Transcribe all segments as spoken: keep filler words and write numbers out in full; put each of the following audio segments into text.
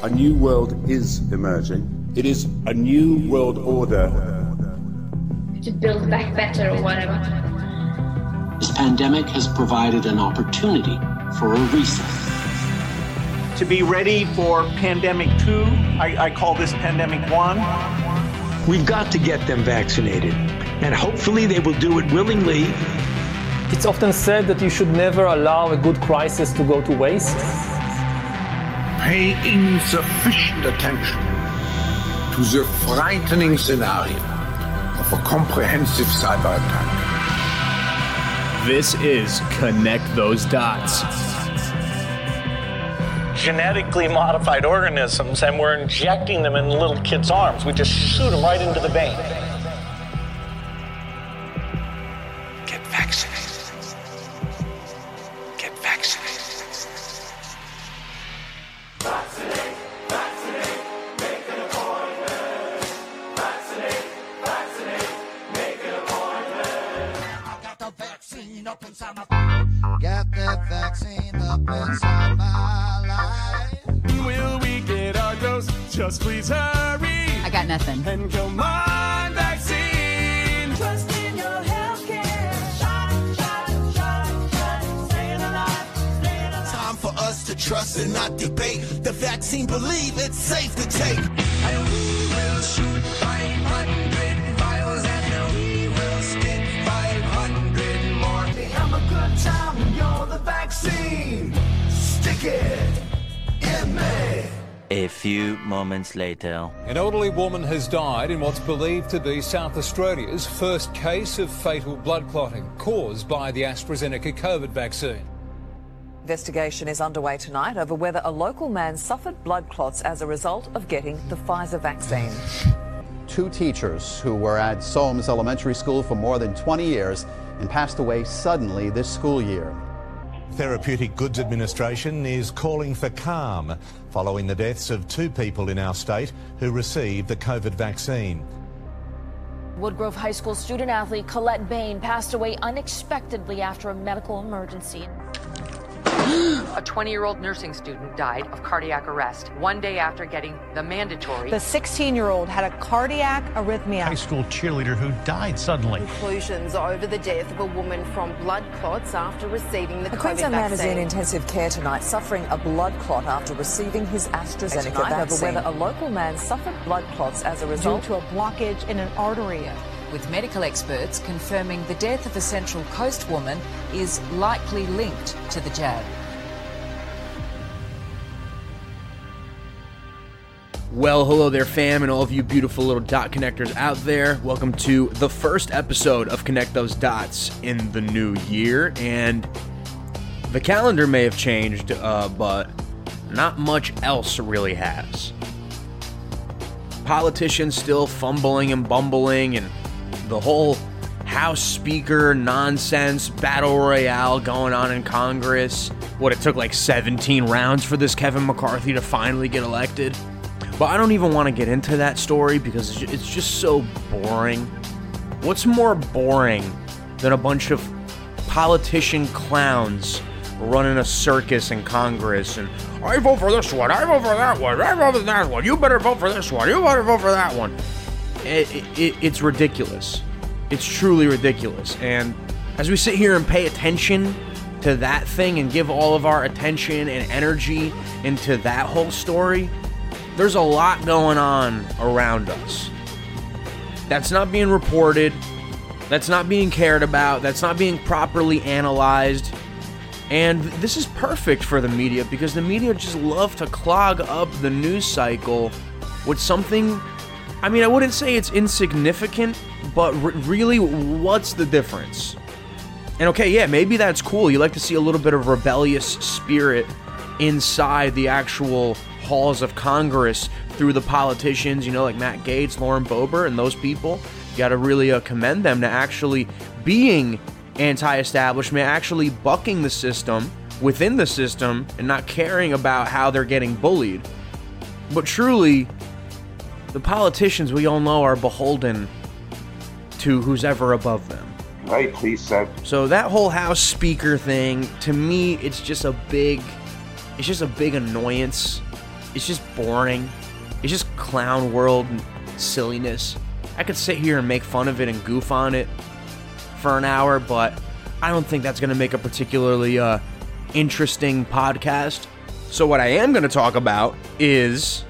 A new world is emerging. It is a new world order. To build back better or whatever. This pandemic has provided an opportunity for a reset. To be ready for pandemic two, I, I call this pandemic one. We've got to get them vaccinated, and hopefully they will do it willingly. It's often said that you should never allow a good crisis to go to waste. Pay insufficient attention to the frightening scenario of a comprehensive cyber attack. This is Connect Those Dots. Genetically modified organisms, and we're injecting them in little kids' arms. We just shoot them right into the vein. Get vaccinated. Get vaccinated. Vaccinate, vaccinate, make an appointment. Vaccinate, vaccinate, make an appointment. I got the vaccine up inside my body. Got that vaccine up inside my Will we get our dose? Just please hurry. I got nothing. And come on, vaccine. Trust in your healthcare. Shot, shot, shot, shot. Stay alive, stay alive. Time for us to trust and not debate. The vaccine, believe it's safe to take. And we will shoot five hundred vials, and then we will stick five hundred more. We have a good time when you're the vaccine. Stick it. A few moments later. An elderly woman has died in what's believed to be South Australia's first case of fatal blood clotting caused by the AstraZeneca COVID vaccine. Investigation is underway tonight over whether a local man suffered blood clots as a result of getting the Pfizer vaccine. Two teachers who were at Solmes Elementary School for more than twenty years and passed away suddenly this school year. Therapeutic Goods Administration is calling for calm following the deaths of two people in our state who received the COVID vaccine. Woodgrove High School student-athlete Colette Bain passed away unexpectedly after a medical emergency. A twenty-year-old nursing student died of cardiac arrest one day after getting the mandatory. The sixteen-year-old had a cardiac arrhythmia. High school cheerleader who died suddenly. Conclusions over the death of a woman from blood clots after receiving the COVID vaccine. A Queensland man is in intensive care tonight, suffering a blood clot after receiving his AstraZeneca vaccine. Over whether a local man suffered blood clots as a result due to a blockage in an artery. With medical experts confirming the death of a Central Coast woman is likely linked to the jab. Well, hello there, fam, and all of you beautiful little dot connectors out there. Welcome to the first episode of Connect Those Dots in the new year. And the calendar may have changed, uh, but not much else really has. Politicians still fumbling and bumbling, and the whole House Speaker nonsense battle royale going on in Congress. What, it took like seventeen rounds for this Kevin McCarthy to finally get elected? But I don't even want to get into that story because it's just so boring. What's more boring than a bunch of politician clowns running a circus in Congress and, I vote for this one, I vote for that one, I vote for that one, you better vote for this one, you better vote for that one. It, it, it's ridiculous. It's truly ridiculous. And as we sit here and pay attention to that thing and give all of our attention and energy into that whole story, there's a lot going on around us that's not being reported, that's not being cared about, that's not being properly analyzed. And this is perfect for the media because the media just love to clog up the news cycle with something. I mean, I wouldn't say it's insignificant, but re- really, what's the difference? And okay, yeah, maybe that's cool. You like to see a little bit of rebellious spirit inside the actual halls of Congress through the politicians, you know, like Matt Gaetz, Lauren Boebert, and those people. You got to really uh, commend them to actually being anti-establishment, actually bucking the system within the system and not caring about how they're getting bullied. But truly, the politicians we all know are beholden to who's ever above them. Right, please, sir. So that whole House Speaker thing, to me, it's just a big, it's just a big annoyance. it's just boring. It's just clown world and silliness. I could sit here and make fun of it and goof on it for an hour, but I don't think that's going to make a particularly uh, interesting podcast. So what I am going to talk about is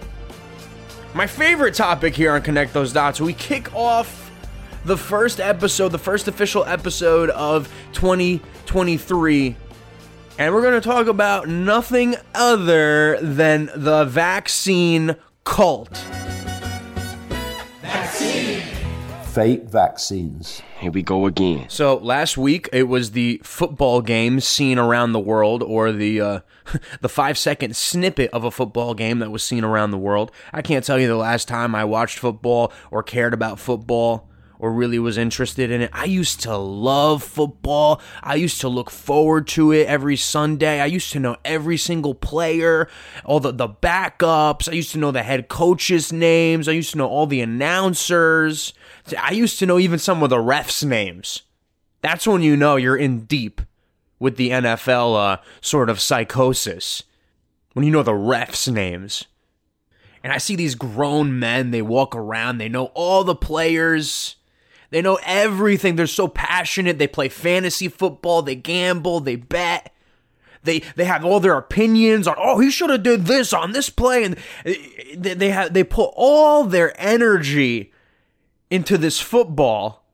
my favorite topic here on Connect Those Dots. We kick off the first episode, the first official episode of twenty twenty-three, and we're going to talk about nothing other than the vaccine cult. Vaccine. Fake vaccines. Here we go again. So last week, it was the football game seen around the world, or the uh, the five-second snippet of a football game that was seen around the world. I can't tell you the last time I watched football or cared about football or really was interested in it. I used to love football. I used to look forward to it every Sunday. I used to know every single player, all the, the backups. I used to know the head coaches' names. I used to know all the announcers. I used to know even some of the refs' names. That's when you know you're in deep with the N F L uh, sort of psychosis, when you know the refs' names. And I see these grown men, they walk around, they know all the players. They know everything. They're so passionate. They play fantasy football. They gamble. They bet. They they have all their opinions on, oh, he should have did this on this play. And they, they have they put all their energy into this football.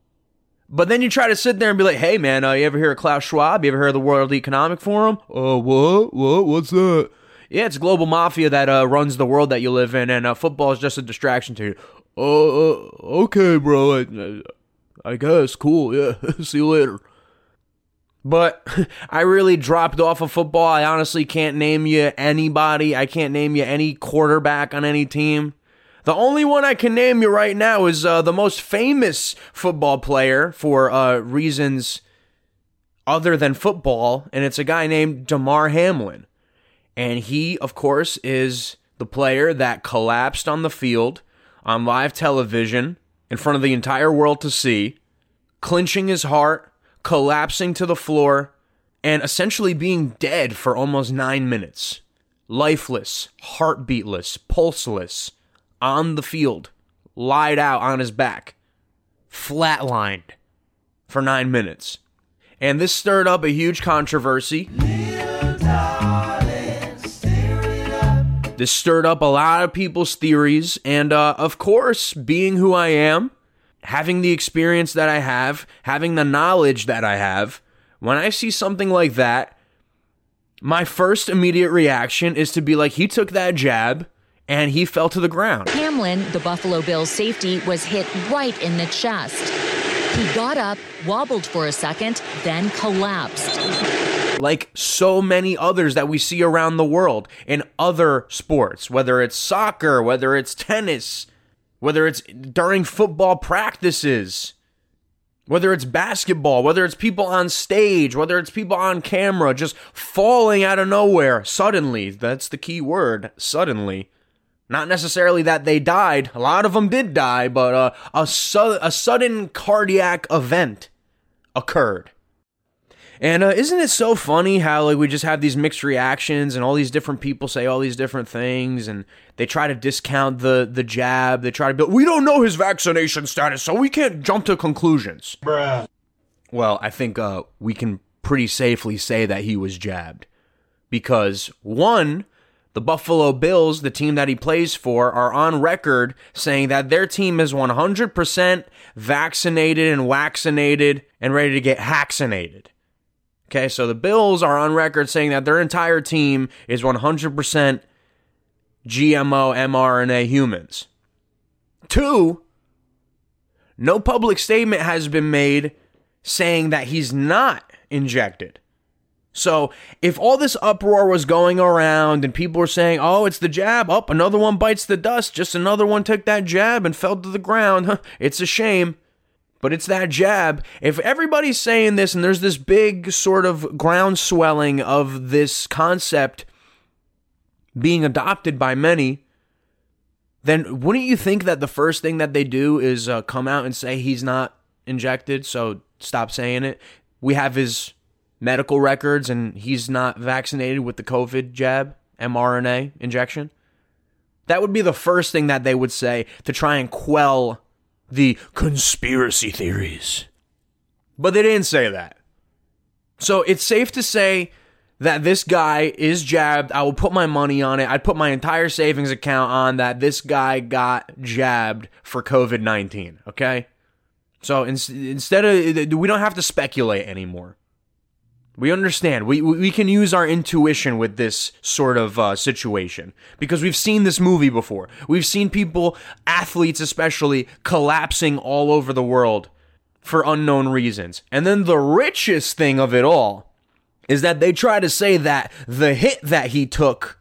But then you try to sit there and be like, hey, man, uh, you ever hear of Klaus Schwab? You ever heard of the World Economic Forum? Oh, uh, what? What? What's that? Yeah, it's global mafia that uh, runs the world that you live in, and uh, football is just a distraction to you. Oh, uh, okay, bro. I, I guess. Cool. Yeah. See you later. But I really dropped off of football. I honestly can't name you anybody. I can't name you any quarterback on any team. The only one I can name you right now is uh, the most famous football player for uh, reasons other than football, and it's a guy named Damar Hamlin. And he, of course, is the player that collapsed on the field on live television in front of the entire world to see, clinching his heart, collapsing to the floor, and essentially being dead for almost nine minutes. Lifeless, heartbeatless, pulseless, on the field, lied out on his back, flatlined for nine minutes. And this stirred up a huge controversy. This stirred up a lot of people's theories, and uh, of course, being who I am, having the experience that I have, having the knowledge that I have, when I see something like that, my first immediate reaction is to be like, he took that jab, and he fell to the ground. Hamlin, the Buffalo Bills safety, was hit right in the chest. He got up, wobbled for a second, then collapsed. Like so many others that we see around the world in other sports, whether it's soccer, whether it's tennis, whether it's during football practices, whether it's basketball, whether it's people on stage, whether it's people on camera just falling out of nowhere suddenly. That's the key word, suddenly. Not necessarily that they died. A lot of them did die, but uh, a, su- a sudden cardiac event occurred. And uh, isn't it so funny how like we just have these mixed reactions and all these different people say all these different things, and they try to discount the, the jab. They try to be like, we don't know his vaccination status, so we can't jump to conclusions. Bruh. Well, I think uh, we can pretty safely say that he was jabbed because, one, the Buffalo Bills, the team that he plays for, are on record saying that their team is one hundred percent vaccinated and vaccinated and ready to get vaccinated. Okay, so the Bills are on record saying that their entire team is one hundred percent G M O, mRNA humans. Two, no public statement has been made saying that he's not injected. So if all this uproar was going around and people were saying, oh, it's the jab, oh, another one bites the dust, just another one took that jab and fell to the ground, huh, it's a shame. But it's that jab. If everybody's saying this and there's this big sort of ground swelling of this concept being adopted by many, then wouldn't you think that the first thing that they do is uh, come out and say he's not injected, so stop saying it? We have his medical records and he's not vaccinated with the COVID jab, mRNA injection. That would be the first thing that they would say to try and quell the conspiracy theories. But they didn't say that. So it's safe to say that this guy is jabbed. I will put my money on it. I'd put my entire savings account on that this guy got jabbed for covid nineteen, okay? So in, instead of, we don't have to speculate anymore. We understand. We we can use our intuition with this sort of uh, situation because we've seen this movie before. We've seen people, athletes especially, collapsing all over the world for unknown reasons. And then the richest thing of it all is that they try to say that the hit that he took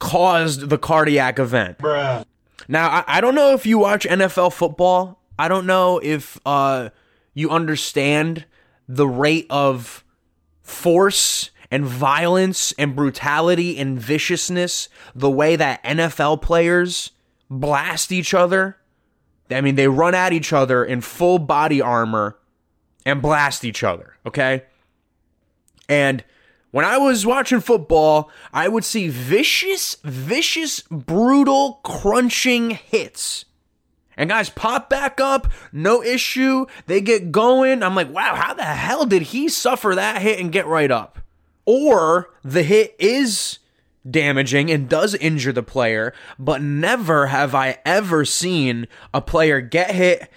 caused the cardiac event. Bruh. Now, I, I don't know if you watch N F L football. I don't know if uh, you understand the rate of force and violence and brutality and viciousness, the way that N F L players blast each other. I mean, they run at each other in full body armor and blast each other, okay? And when I was watching football, I would see vicious, vicious, brutal, crunching hits. And guys pop back up, no issue. They get going. I'm like, wow, how the hell did he suffer that hit and get right up? Or the hit is damaging and does injure the player, but never have I ever seen a player get hit,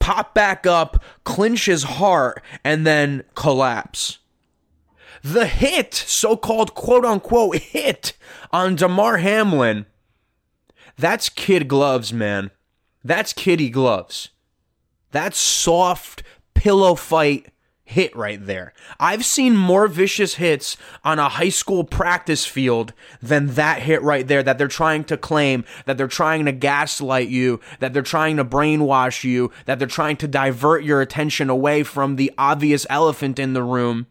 pop back up, clinch his heart, and then collapse. The hit, so-called quote-unquote hit on Damar Hamlin, that's kid gloves, man. That's kiddie gloves. That's soft pillow fight hit right there. I've seen more vicious hits on a high school practice field than that hit right there that they're trying to claim, that they're trying to gaslight you, that they're trying to brainwash you, that they're trying to divert your attention away from the obvious elephant in the room.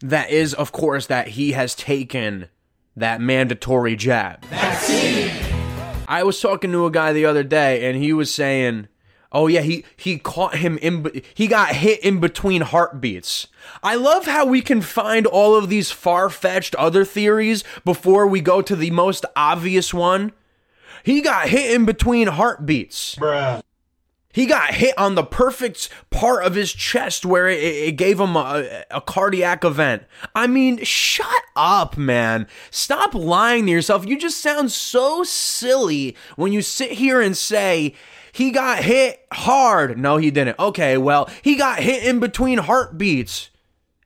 That is, of course, that he has taken that mandatory jab. Vaccine. I was talking to a guy the other day, and he was saying, oh, yeah, he, he caught him in, he got hit in between heartbeats. I love how we can find all of these far-fetched other theories before we go to the most obvious one. He got hit in between heartbeats. Bruh. He got hit on the perfect part of his chest where it, it gave him a, a cardiac event. I mean, shut up, man. Stop lying to yourself. You just sound so silly when you sit here and say, he got hit hard. No, he didn't. Okay, well, he got hit in between heartbeats.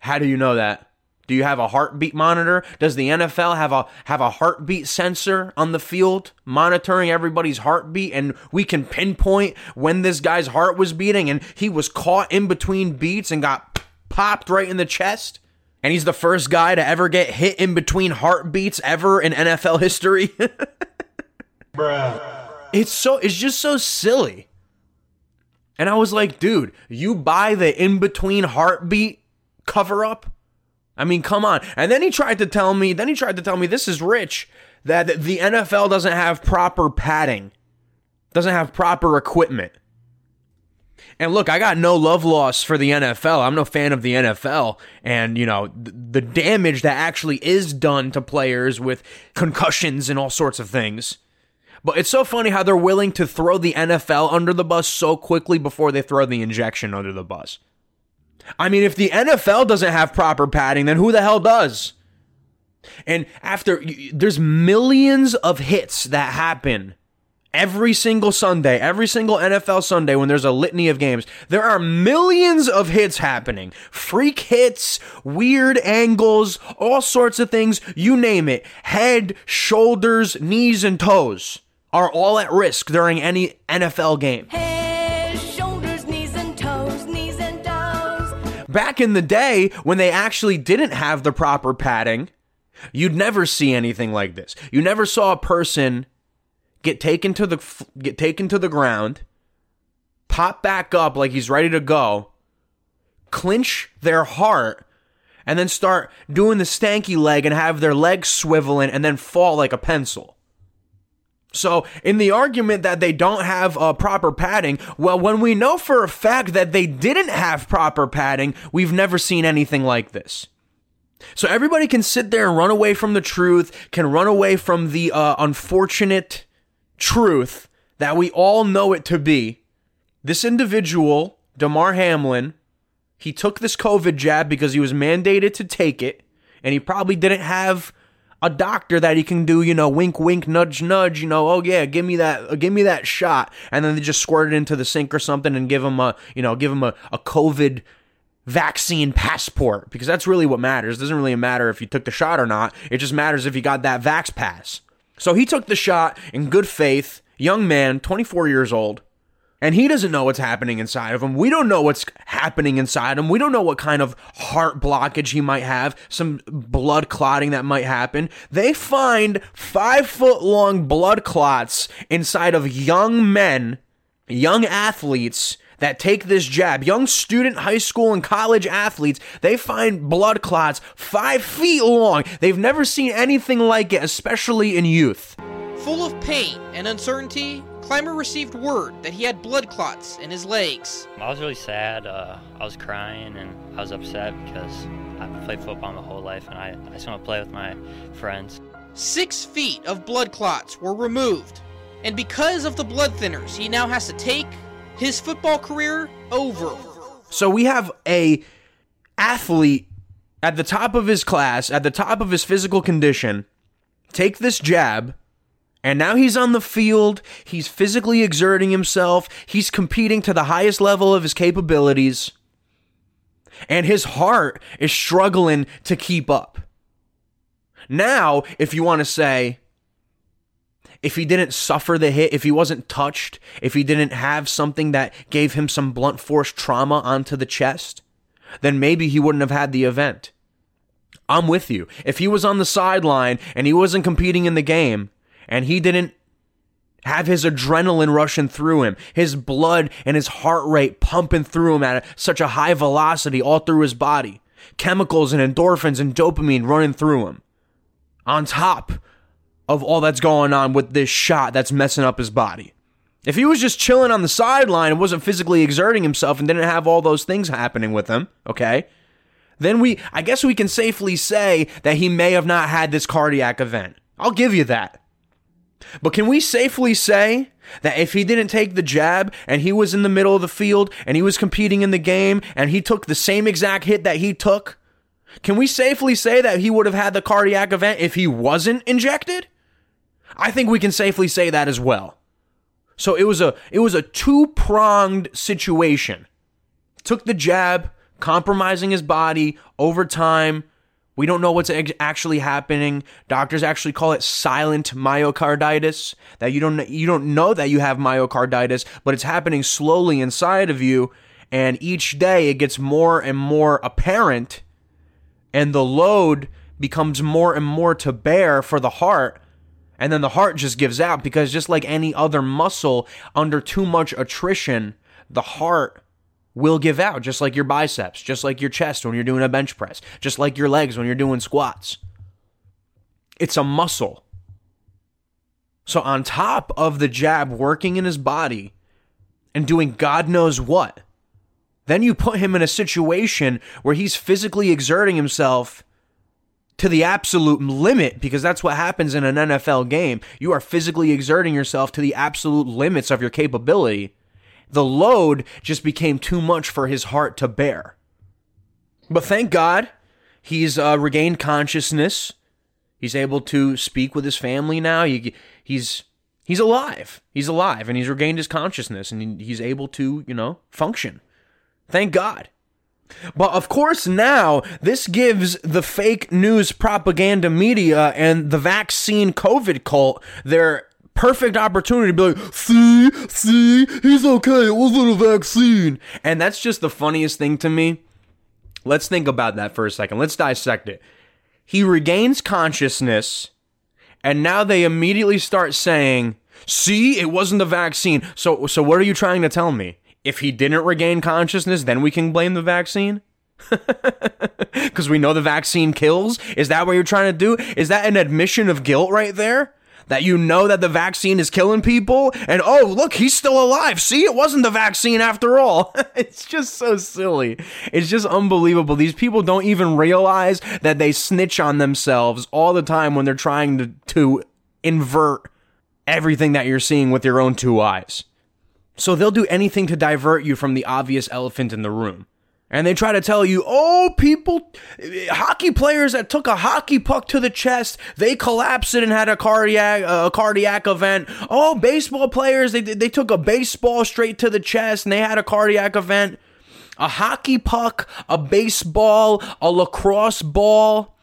How do you know that? Do you have a heartbeat monitor? Does the N F L have a have a heartbeat sensor on the field monitoring everybody's heartbeat, and we can pinpoint when this guy's heart was beating and he was caught in between beats and got popped right in the chest? And he's the first guy to ever get hit in between heartbeats ever in N F L history. Bruh. It's so it's just so silly. And I was like, dude, you buy the in-between heartbeat cover up? I mean, come on. And then he tried to tell me, then he tried to tell me, this is rich, that the N F L doesn't have proper padding, doesn't have proper equipment. And look, I got no love lost for the N F L. I'm no fan of the N F L. And, you know, th- the damage that actually is done to players with concussions and all sorts of things. But it's so funny how they're willing to throw the N F L under the bus so quickly before they throw the injection under the bus. I mean, if the N F L doesn't have proper padding, then who the hell does? And after, there's millions of hits that happen every single Sunday, every single N F L Sunday when there's a litany of games. There are millions of hits happening. Freak hits, weird angles, all sorts of things, you name it. Head, shoulders, knees, and toes are all at risk during any N F L game. Hey. Back in the day, when they actually didn't have the proper padding, you'd never see anything like this. You never saw a person get taken to the get taken to the ground, pop back up like he's ready to go, clinch their heart, and then start doing the stanky leg and have their legs swiveling and then fall like a pencil. So, in the argument that they don't have uh, proper padding, well, when we know for a fact that they didn't have proper padding, we've never seen anything like this. So, everybody can sit there and run away from the truth, can run away from the uh, unfortunate truth that we all know it to be, this individual, Damar Hamlin, he took this COVID jab because he was mandated to take it, and he probably didn't have a doctor that he can do, you know, wink, wink, nudge, nudge, you know, oh yeah, give me that, give me that shot, and then they just squirt it into the sink or something and give him a, you know, give him a, a COVID vaccine passport, because that's really what matters. It doesn't really matter if you took the shot or not. It just matters if you got that vax pass. So he took the shot in good faith, young man, twenty-four years old, and he doesn't know what's happening inside of him. We don't know what's happening inside him. We don't know what kind of heart blockage he might have, some blood clotting that might happen. They find five-foot-long blood clots inside of young men, young athletes that take this jab, young student, high school, and college athletes. They find blood clots five feet long. They've never seen anything like it, especially in youth. Full of pain and uncertainty, Clymer received word that he had blood clots in his legs. I was really sad. Uh, I was crying and I was upset because I've played football my whole life and I, I just want to play with my friends. Six feet of blood clots were removed, and because of the blood thinners he now has to take, his football career over. So we have a athlete at the top of his class, at the top of his physical condition, take this jab, and now he's on the field, he's physically exerting himself, he's competing to the highest level of his capabilities, and his heart is struggling to keep up. Now, if you want to say, if he didn't suffer the hit, if he wasn't touched, if he didn't have something that gave him some blunt force trauma onto the chest, then maybe he wouldn't have had the event. I'm with you. If he was on the sideline and he wasn't competing in the game and he didn't have his adrenaline rushing through him, his blood and his heart rate pumping through him at a, such a high velocity all through his body, chemicals and endorphins and dopamine running through him, on top of all that's going on with this shot that's messing up his body. If he was just chilling on the sideline and wasn't physically exerting himself and didn't have all those things happening with him, okay, then we, I guess we can safely say that he may have not had this cardiac event. I'll give you that. But can we safely say that if he didn't take the jab and he was in the middle of the field and he was competing in the game and he took the same exact hit that he took, can we safely say that he would have had the cardiac event if he wasn't injected? I think we can safely say that as well. So it was a it was a two-pronged situation. Took the jab, compromising his body over time. We don't know what's actually happening. Doctors actually call it silent myocarditis, that you don't you don't know that you have myocarditis, but it's happening slowly inside of you, and each day it gets more and more apparent, and the load becomes more and more to bear for the heart. And then the heart just gives out, because just like any other muscle, under too much attrition, the heart will give out, just like your biceps, just like your chest when you're doing a bench press, just like your legs when you're doing squats. It's a muscle. So on top of the jab working in his body and doing God knows what, then you put him in a situation where he's physically exerting himself to the absolute limit, because that's what happens in an N F L game. You are physically exerting yourself to the absolute limits of your capability. The load just became too much for his heart to bear. But thank God he's uh, regained consciousness. He's able to speak with his family now. He, he's he's alive. He's alive, and he's regained his consciousness, and he's able to, you know, function. Thank God. But of course now, this gives the fake news propaganda media and the vaccine COVID cult their perfect opportunity to be like, see, see, he's okay, it wasn't a vaccine. And that's just the funniest thing to me. Let's think about that for a second. Let's dissect it. He regains consciousness, and now they immediately start saying, see, it wasn't a vaccine. So, so what are you trying to tell me? If he didn't regain consciousness, then we can blame the vaccine? Because we know the vaccine kills? Is that what you're trying to do? Is that an admission of guilt right there? That you know that the vaccine is killing people? And oh, look, he's still alive. See, it wasn't the vaccine after all. It's just so silly. It's just unbelievable. These people don't even realize that they snitch on themselves all the time when they're trying to, to invert everything that you're seeing with your own two eyes. So they'll do anything to divert you from the obvious elephant in the room. And they try to tell you, oh, people, hockey players that took a hockey puck to the chest, they collapsed it and had a cardiac a cardiac event. Oh, baseball players, they they took a baseball straight to the chest and they had a cardiac event. A hockey puck, a baseball, a lacrosse ball,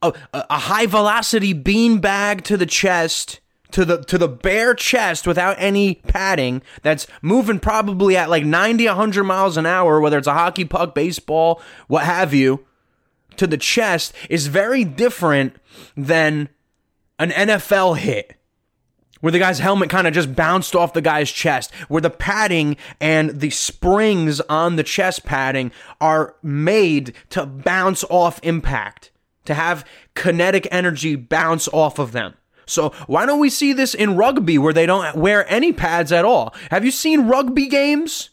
a, a high velocity beanbag to the chest. To the to the bare chest without any padding, that's moving probably at like ninety, one hundred miles an hour, whether it's a hockey puck, baseball, what have you, to the chest is very different than an N F L hit, where the guy's helmet kind of just bounced off the guy's chest, where the padding and the springs on the chest padding are made to bounce off impact, to have kinetic energy bounce off of them. So why don't we see this in rugby where they don't wear any pads at all? Have you seen rugby games?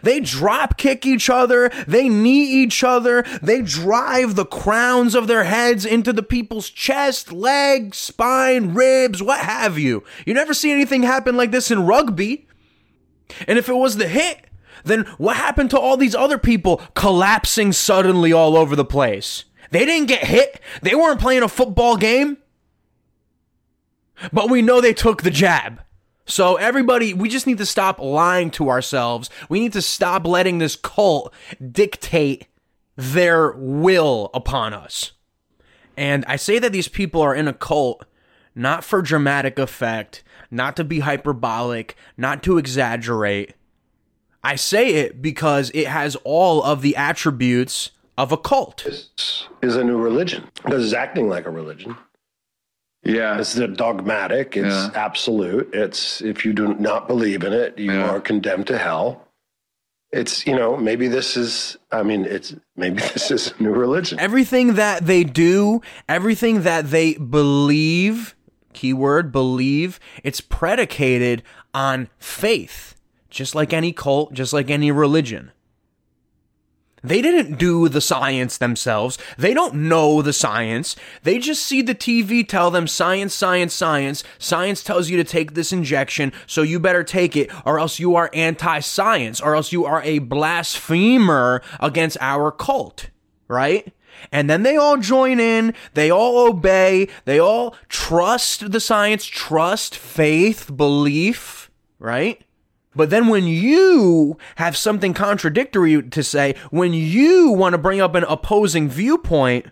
They drop kick each other. They knee each other. They drive the crowns of their heads into the people's chest, legs, spine, ribs, what have you. You never see anything happen like this in rugby. And if it was the hit, then what happened to all these other people collapsing suddenly all over the place? They didn't get hit. They weren't playing a football game. But we know they took the jab. So everybody, we just need to stop lying to ourselves. We need to stop letting this cult dictate their will upon us. And I say that these people are in a cult, not for dramatic effect, not to be hyperbolic, not to exaggerate. I say it because it has all of the attributes of a cult. This is a new religion because it's acting like a religion. Yeah, it's dogmatic. It's yeah. absolute. It's if you do not believe in it, you yeah. are condemned to hell. It's, you know, maybe this is, I mean, it's maybe this is a new religion. Everything that they do, everything that they believe, keyword believe, it's predicated on faith, just like any cult, just like any religion. They didn't do the science themselves. They don't know the science. They just see the T V tell them science, science, science. Science tells you to take this injection, so you better take it, or else you are anti-science, or else you are a blasphemer against our cult, right? And then they all join in, they all obey, they all trust the science, trust, faith, belief, right? But then when you have something contradictory to say, when you want to bring up an opposing viewpoint,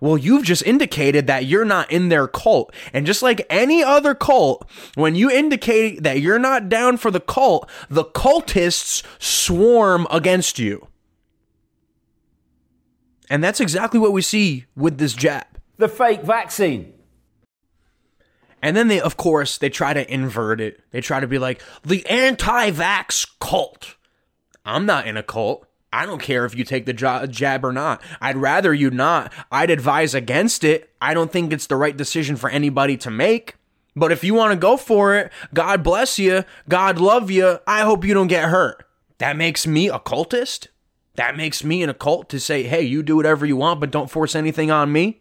well, you've just indicated that you're not in their cult. And just like any other cult, when you indicate that you're not down for the cult, the cultists swarm against you. And that's exactly what we see with this jab. The fake vaccine. And then they, of course, they try to invert it. They try to be like, the anti-vax cult. I'm not in a cult. I don't care if you take the jab, jab or not. I'd rather you not. I'd advise against it. I don't think it's the right decision for anybody to make. But if you want to go for it, God bless you. God love you. I hope you don't get hurt. That makes me a cultist. That makes me in a cult to say, hey, you do whatever you want, but don't force anything on me.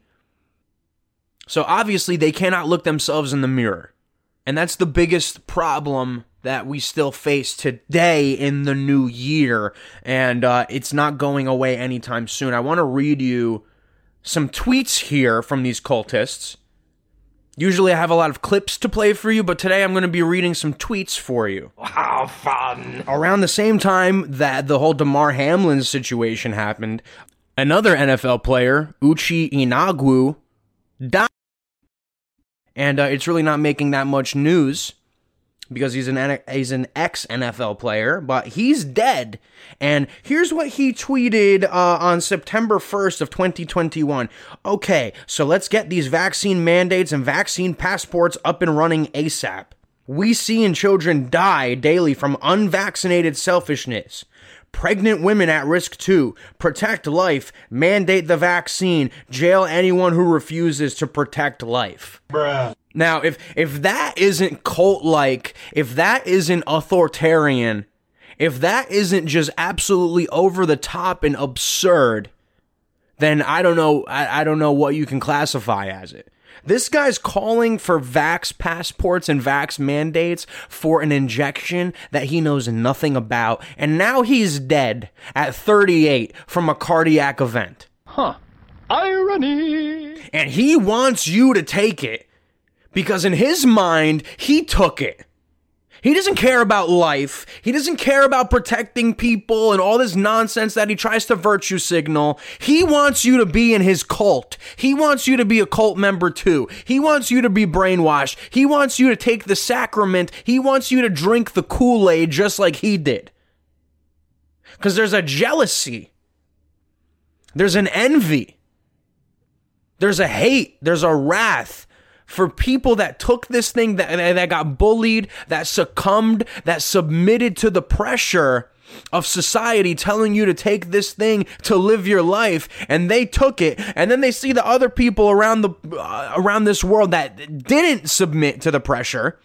So obviously they cannot look themselves in the mirror. And that's the biggest problem that we still face today in the new year. And uh, it's not going away anytime soon. I want to read you some tweets here from these cultists. Usually I have a lot of clips to play for you, but today I'm going to be reading some tweets for you. How fun! Around the same time that the whole Damar Hamlin situation happened, another N F L player, Uchi Inagwu, died. And uh, it's really not making that much news because he's an he's an ex-N F L player, but he's dead. And here's what he tweeted uh, on September first of twenty twenty-one. Okay, so let's get these vaccine mandates and vaccine passports up and running ASAP. We see in children die daily from unvaccinated selfishness. Pregnant women at risk too. Protect life. Mandate the vaccine. Jail anyone who refuses to protect life. Bruh. Now, if if that isn't cult-like, if that isn't authoritarian, if that isn't just absolutely over the top and absurd, then I don't know. I, I don't know what you can classify as it. This guy's calling for vax passports and vax mandates for an injection that he knows nothing about. And now he's dead at thirty-eight from a cardiac event. Huh. Irony. And he wants you to take it because in his mind, he took it. He doesn't care about life. He doesn't care about protecting people and all this nonsense that he tries to virtue signal. He wants you to be in his cult. He wants you to be a cult member too. He wants you to be brainwashed. He wants you to take the sacrament. He wants you to drink the Kool-Aid just like he did. Because there's a jealousy. There's an envy. There's a hate. There's a wrath. For people that took this thing, that, that got bullied, that succumbed, that submitted to the pressure of society telling you to take this thing to live your life, and they took it, and then they see the other people around the uh, around this world that didn't submit to the pressure,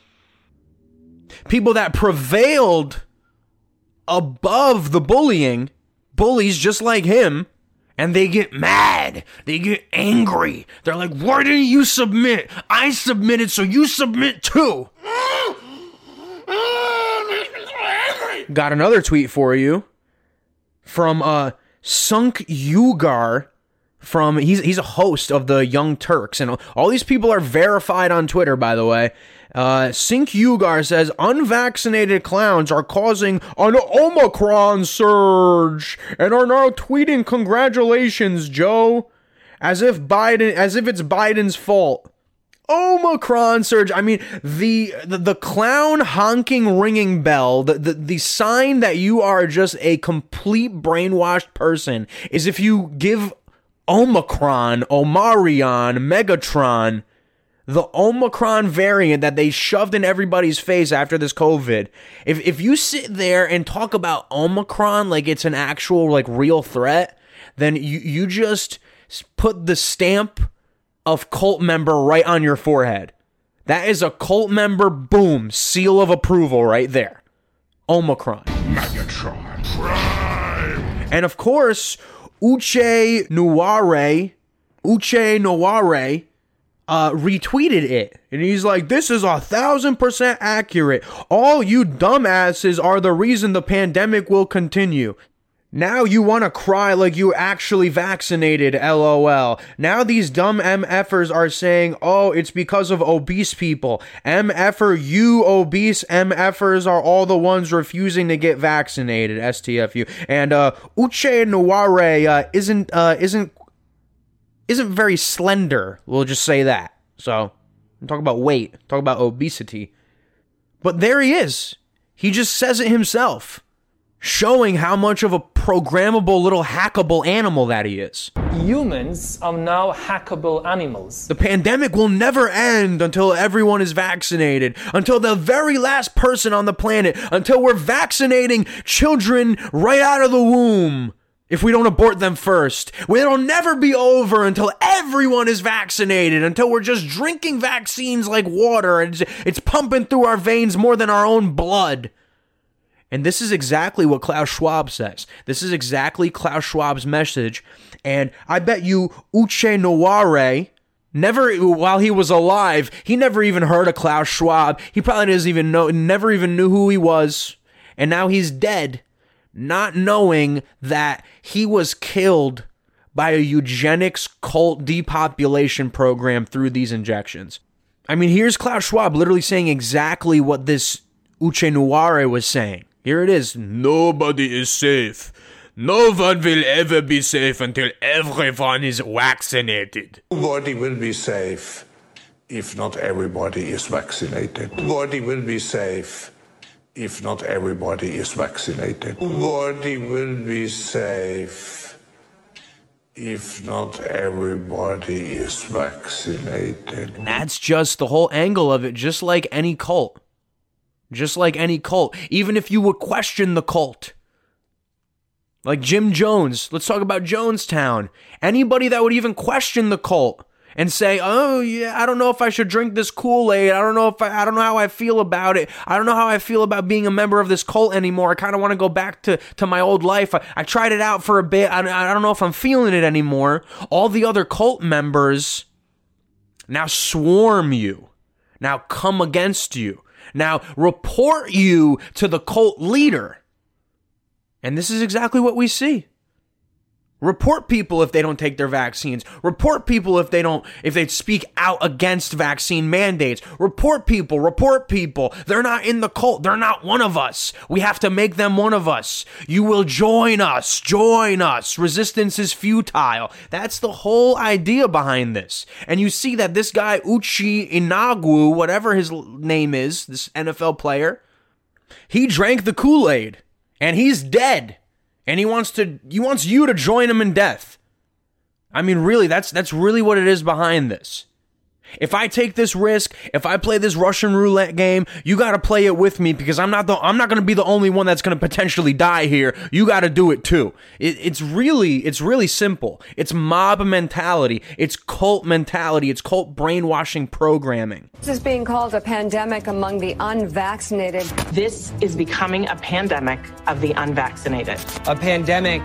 people that prevailed above the bullying, bullies just like him. And they get mad. They get angry. They're like, why didn't you submit? I submitted, so you submit too. Got another tweet for you from uh, Cenk Uygur. From he's he's a host of the Young Turks, and all these people are verified on Twitter, by the way. Uh, Cenk Uygur says unvaccinated clowns are causing an Omicron surge and are now tweeting congratulations, Joe, as if Biden, as if it's Biden's fault. Omicron surge. I mean, the the, the clown honking ringing bell, the, the, the sign that you are just a complete brainwashed person is if you give Omicron, Omarion, Megatron, the Omicron variant that they shoved in everybody's face after this COVID. If if you sit there and talk about Omicron like it's an actual, like, real threat, then you, you just put the stamp of cult member right on your forehead. That is a cult member, boom, seal of approval right there. Omicron. Megatron Prime. And of course, Uche Nwaneri, Uche Nwaneri, uh, retweeted it. And he's like, this is a thousand percent accurate. All you dumbasses are the reason the pandemic will continue. Now you want to cry like you actually vaccinated, LOL. Now these dumb MFers are saying, oh, it's because of obese people. MFer, you obese MFers are all the ones refusing to get vaccinated, S T F U. And uh, Uche Nwaneri uh, isn't, uh, isn't, isn't very slender, we'll just say that. So, talk about weight, talk about obesity. But there he is. He just says it himself. Showing how much of a programmable little hackable animal that he is. Humans are now hackable animals. The pandemic will never end until everyone is vaccinated, until the very last person on the planet, until we're vaccinating children right out of the womb if we don't abort them first. It'll never be over until everyone is vaccinated, until we're just drinking vaccines like water and it's pumping through our veins more than our own blood. And this is exactly what Klaus Schwab says. This is exactly Klaus Schwab's message. And I bet you Uche Nwaneri never, while he was alive, he never even heard of Klaus Schwab. He probably doesn't even know, never even knew who he was. And now he's dead, not knowing that he was killed by a eugenics cult depopulation program through these injections. I mean, here's Klaus Schwab literally saying exactly what this Uche Nwaneri was saying. Here it is. Nobody is safe. No one will ever be safe until everyone is vaccinated. Nobody will be safe if not everybody is vaccinated. Nobody will be safe if not everybody is vaccinated. Nobody will be safe if not everybody is vaccinated. That's just the whole angle of it, just like any cult. Just like any cult, even if you would question the cult. Like Jim Jones. Let's talk about Jonestown. Anybody that would even question the cult and say, oh, yeah, I don't know if I should drink this Kool-Aid. I don't know if I, I don't know how I feel about it. I don't know how I feel about being a member of this cult anymore. I kind of want to go back to, to my old life. I, I tried it out for a bit. I, I don't know if I'm feeling it anymore. All the other cult members now swarm you, now come against you, now report you to the cult leader. And this is exactly what we see. Report people if they don't take their vaccines. Report people if they don't, if they speak out against vaccine mandates. Report people, report people. They're not in the cult. They're not one of us. We have to make them one of us. You will join us, join us. Resistance is futile. That's the whole idea behind this. And you see that this guy, Uchi Inagwu, whatever his name is, this N F L player, he drank the Kool-Aid and he's dead. And he wants to. He wants you to join him in death. I mean, really, that's that's really what it is behind this. If I take this risk, if I play this Russian roulette game, you got to play it with me because I'm not the. I'm not going to be the only one that's going to potentially die here. You got to do it too. It, it's really, it's really simple. It's mob mentality. It's cult mentality. It's cult brainwashing programming. This is being called a pandemic among the unvaccinated. This is becoming a pandemic of the unvaccinated. A pandemic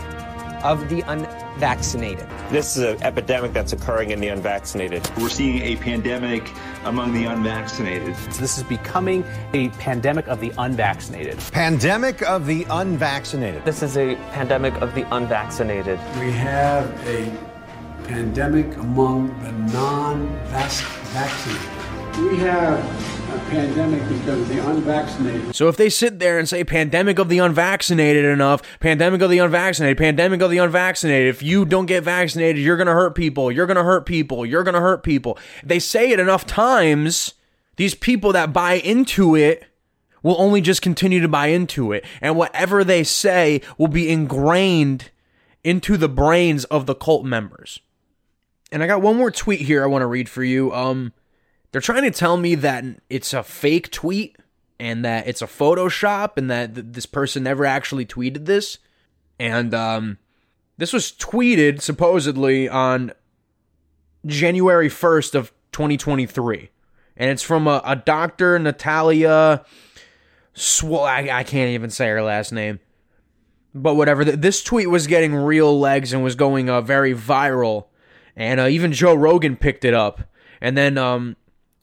of the unvaccinated. This is an epidemic that's occurring in the unvaccinated. We're seeing a pandemic among the unvaccinated. So this is becoming a pandemic of the unvaccinated. Pandemic of the unvaccinated. This is a pandemic of the unvaccinated. We have a pandemic among the non-vaccinated. We have a pandemic because of the unvaccinated. So if they sit there and say pandemic of the unvaccinated enough, pandemic of the unvaccinated, pandemic of the unvaccinated, if you don't get vaccinated, you're going to hurt people, you're going to hurt people, you're going to hurt people. They say it enough times, these people that buy into it will only just continue to buy into it. And whatever they say will be ingrained into the brains of the cult members. And I got one more tweet here I want to read for you. Um... They're trying to tell me that it's a fake tweet and that it's a Photoshop and that th- this person never actually tweeted this. And um, this was tweeted supposedly on January first of twenty twenty-three. And it's from a, a Doctor Natalia Sw. I, I can't even say her last name. But whatever. This tweet was getting real legs and was going uh, very viral. And uh, even Joe Rogan picked it up. And then... Um,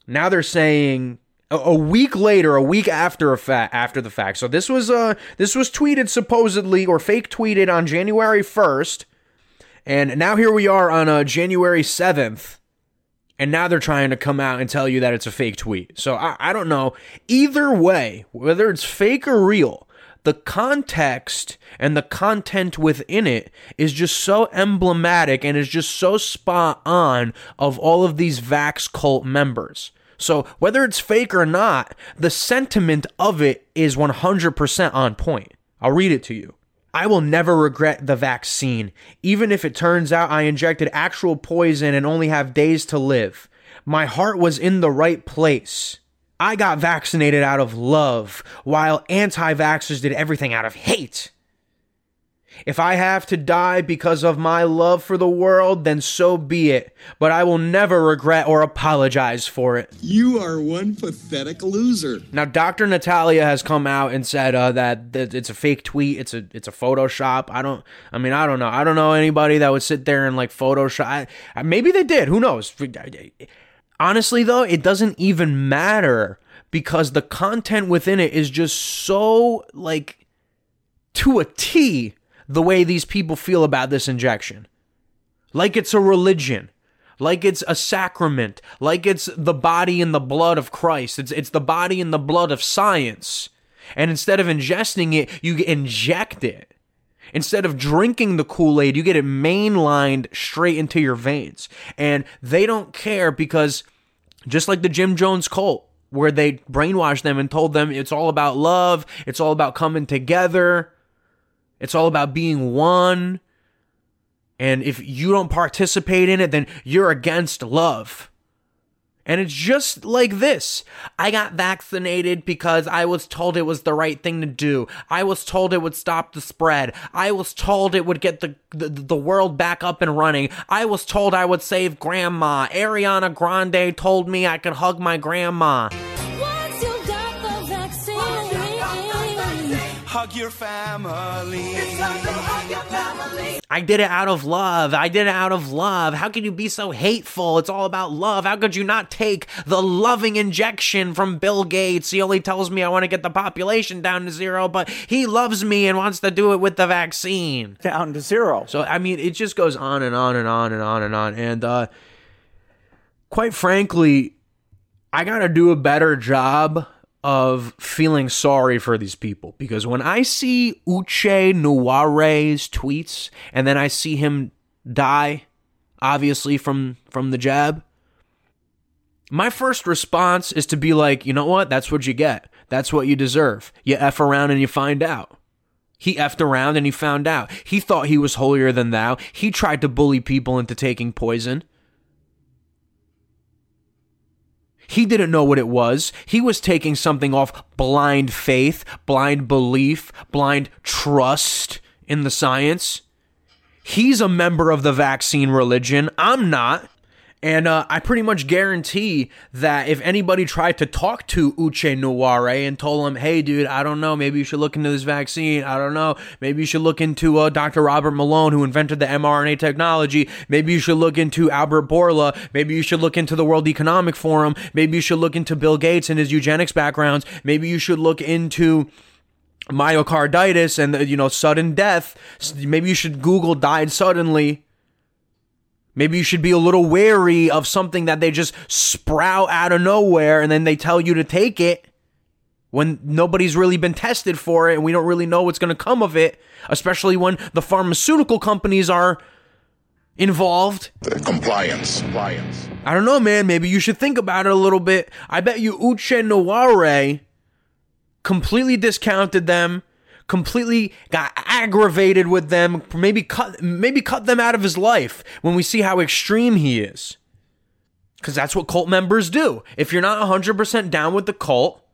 Now they're saying a, a week later, a week after a fa- after the fact. So this was uh this was tweeted supposedly or fake tweeted on January first, and now here we are on uh, January seventh, and now they're trying to come out and tell you that it's a fake tweet. So I, I don't know. Either way, whether it's fake or real, the context and the content within it is just so emblematic and is just so spot on of all of these vax cult members. So whether it's fake or not, the sentiment of it is one hundred percent on point. I'll read it to you. I will never regret the vaccine, even if it turns out I injected actual poison and only have days to live. My heart was in the right place. I got vaccinated out of love, while anti-vaxxers did everything out of hate. If I have to die because of my love for the world, then so be it. But I will never regret or apologize for it. You are one pathetic loser. Now, Doctor Natalia has come out and said uh, that, that it's a fake tweet. It's a it's a Photoshop. I don't. I mean, I don't know. I don't know anybody that would sit there and like Photoshop. I, maybe they did. Who knows? Honestly, though, it doesn't even matter because the content within it is just so, like, to a T, the way these people feel about this injection. Like it's a religion. Like it's a sacrament. Like it's the body and the blood of Christ. It's, it's the body and the blood of science. And instead of ingesting it, you inject it. Instead of drinking the Kool-Aid, you get it mainlined straight into your veins. And they don't care because just like the Jim Jones cult, where they brainwashed them and told them it's all about love, it's all about coming together, it's all about being one. And if you don't participate in it, then you're against love. And it's just like this. I got vaccinated because I was told it was the right thing to do. I was told it would stop the spread. I was told it would get the the, the world back up and running. I was told I would save grandma. Ariana Grande told me I could hug my grandma. Once you got the vaccine, hug your family. It's time to hug your family. I did it out of love. I did it out of love. How can you be so hateful? It's all about love. How could you not take the loving injection from Bill Gates? He only tells me I want to get the population down to zero, but he loves me and wants to do it with the vaccine. Down to zero. So, I mean, it just goes on and on and on and on and on. And uh, quite frankly, I got to do a better job of feeling sorry for these people, because when I see Uche Nwari's tweets and then I see him die, obviously, from, from the jab, my first response is to be like, you know what? That's what you get. That's what you deserve. You F around and you find out. He effed around and he found out. He thought he was holier than thou. He tried to bully people into taking poison. He didn't know what it was. He was taking something off blind faith, blind belief, blind trust in the science. He's a member of the vaccine religion. I'm not. And uh, I pretty much guarantee that if anybody tried to talk to Uche Nwaneri and told him, hey, dude, I don't know, maybe you should look into this vaccine. I don't know. Maybe you should look into uh, Doctor Robert Malone, who invented the mRNA technology. Maybe you should look into Albert Bourla. Maybe you should look into the World Economic Forum. Maybe you should look into Bill Gates and his eugenics backgrounds. Maybe you should look into myocarditis and, you know, sudden death. Maybe you should Google died suddenly. Maybe you should be a little wary of something that they just sprout out of nowhere and then they tell you to take it when nobody's really been tested for it and we don't really know what's going to come of it, especially when the pharmaceutical companies are involved. Compliance. Compliance. I don't know, man. Maybe you should think about it a little bit. I bet you Uche Nwaneri completely discounted them, completely got aggravated with them, maybe cut maybe cut them out of his life when we see how extreme he is. Because that's what cult members do. If you're not one hundred percent down with the cult,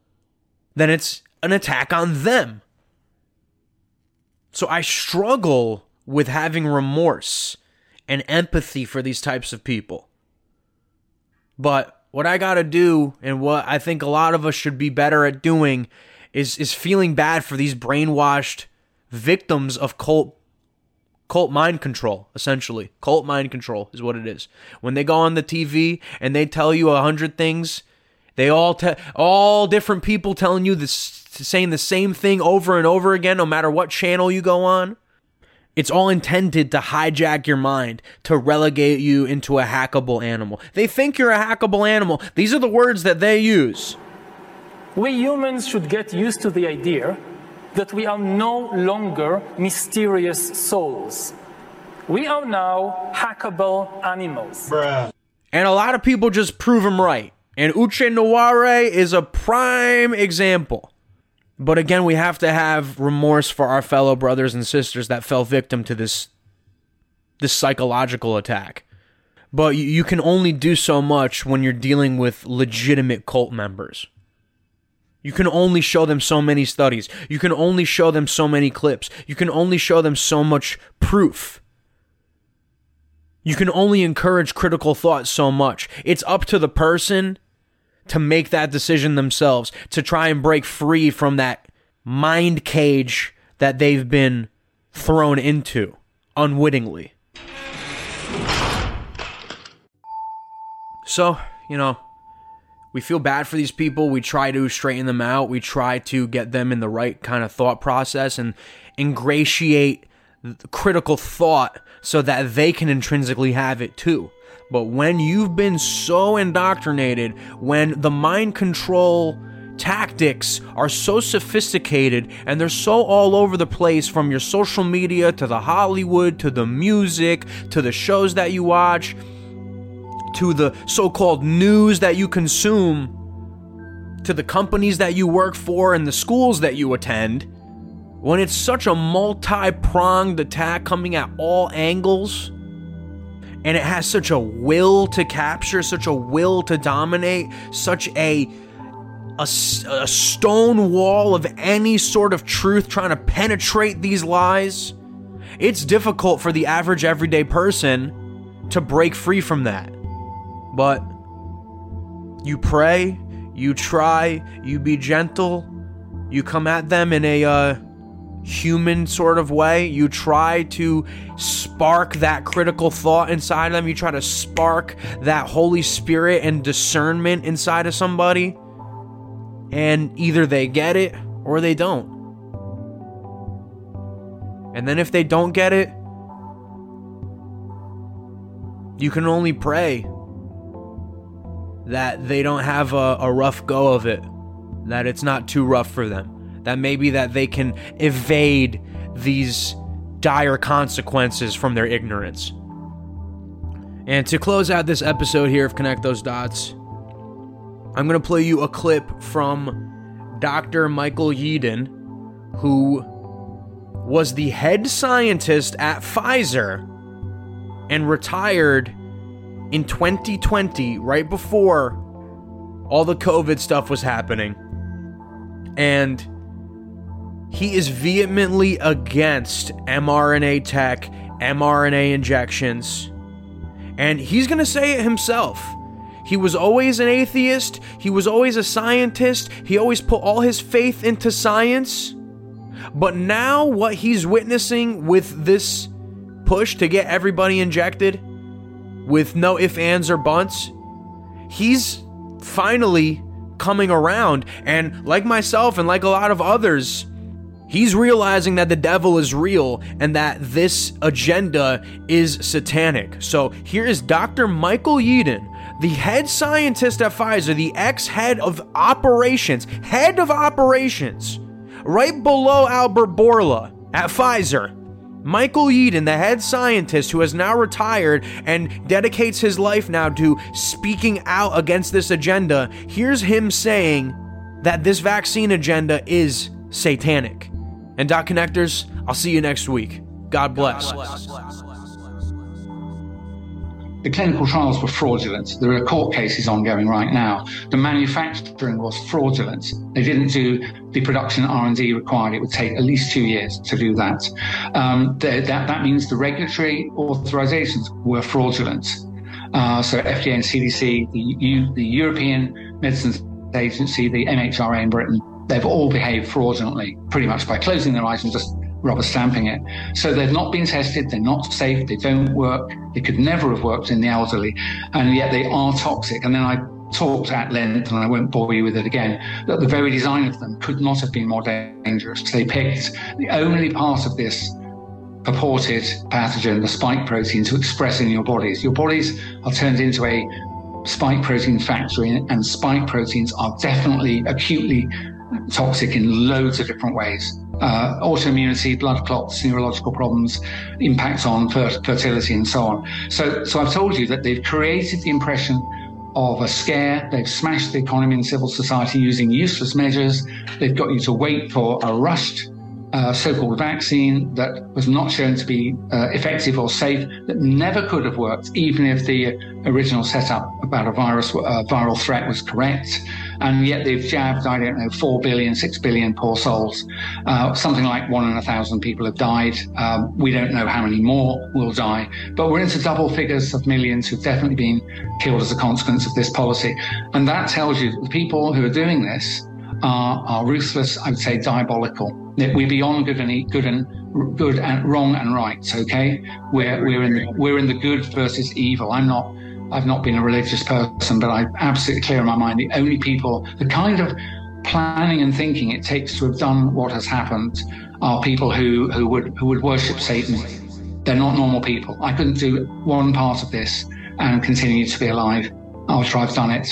then it's an attack on them. So I struggle with having remorse and empathy for these types of people. But what I gotta do, and what I think a lot of us should be better at doing, is is feeling bad for these brainwashed victims of cult cult mind control, essentially. Cult mind control is what it is. When they go on the T V and they tell you a hundred things, they all te- all different people telling you this, saying the same thing over and over again, no matter what channel you go on. It's all intended to hijack your mind, to relegate you into a hackable animal. They think you're a hackable animal. These are the words that they use. We humans should get used to the idea that we are no longer mysterious souls. We are now hackable animals. Bruh. And a lot of people just prove them right. And Uche Nwaneri is a prime example. But again, we have to have remorse for our fellow brothers and sisters that fell victim to this, this psychological attack. But you can only do so much when you're dealing with legitimate cult members. You can only show them so many studies. You can only show them so many clips. You can only show them so much proof. You can only encourage critical thought so much. It's up to the person to make that decision themselves, to try and break free from that mind cage that they've been thrown into unwittingly. So, you know, we feel bad for these people. We try to straighten them out. We try to get them in the right kind of thought process and ingratiate critical thought so that they can intrinsically have it too. But when you've been so indoctrinated, when the mind control tactics are so sophisticated and they're so all over the place, from your social media to the Hollywood to the music to the shows that you watch, to the so-called news that you consume, to the companies that you work for and the schools that you attend, when it's such a multi-pronged attack coming at all angles, and it has such a will to capture, such a will to dominate, such a, a, a stone wall of any sort of truth trying to penetrate these lies, it's difficult for the average everyday person to break free from that. But you pray, you try, you be gentle, you come at them in a uh, human sort of way. You try to spark that critical thought inside of them. You try to spark that Holy Spirit and discernment inside of somebody. And either they get it or they don't. And then if they don't get it, you can only pray that they don't have a, a rough go of it, that it's not too rough for them, that maybe that they can evade these dire consequences from their ignorance. And to close out this episode here of Connect Those Dots, I'm going to play you a clip from Doctor Michael Yeadon, who was the head scientist at Pfizer and retired in twenty twenty, right before all the COVID stuff was happening. And he is vehemently against mRNA tech, mRNA injections. And he's going to say it himself. He was always an atheist. He was always a scientist. He always put all his faith into science. But now what he's witnessing with this push to get everybody injected with no ifs, ands, or buts, he's finally coming around. And like myself and like a lot of others, he's realizing that the devil is real and that this agenda is satanic. So here is Doctor Michael Yeadon, the head scientist at Pfizer, the ex-head of operations, head of operations, right below Albert Bourla at Pfizer. Michael Yeadon, the head scientist who has now retired and dedicates his life now to speaking out against this agenda, here's him saying that this vaccine agenda is satanic. And Dot Connectors, I'll see you next week. God bless. The clinical trials were fraudulent. There are court cases ongoing right now. The manufacturing was fraudulent. They didn't do the production R and D required. It would take at least two years to do that. Um, th- that, that means the regulatory authorizations were fraudulent. Uh, so F D A and C D C, the, U- the European Medicines Agency, the M H R A in Britain, they've all behaved fraudulently, pretty much by closing their eyes and just rubber stamping it. So they've not been tested, they're not safe, they don't work, they could never have worked in the elderly, and yet they are toxic. And then I talked at length, and I won't bore you with it again, that the very design of them could not have been more dangerous. They picked the only part of this purported pathogen, the spike protein, to express in your bodies. Your bodies are turned into a spike protein factory, and spike proteins are definitely acutely toxic in loads of different ways. Uh, autoimmunity, blood clots, neurological problems, impact on fer- fertility and so on. So, so I've told you that they've created the impression of a scare. They've smashed the economy and civil society using useless measures. They've got you to wait for a rushed uh, so-called vaccine that was not shown to be uh, effective or safe, that never could have worked, even if the original setup about a virus, uh, viral threat was correct. And yet they've jabbed, I don't know, four billion, six billion poor souls. Uh, something like one in a thousand people have died. Um, we don't know how many more will die, but we're into double figures of millions who've definitely been killed as a consequence of this policy. And that tells you that the people who are doing this are, are ruthless, I would say diabolical. We're beyond good and good and good and wrong and right. Okay, we're we're in the, we're in the good versus evil. I'm not. I've not been a religious person, but I'm absolutely clear in my mind the only people, the kind of planning and thinking it takes to have done what has happened, are people who, who would who would worship Satan. They're not normal people. I couldn't do one part of this and continue to be alive after I've done it.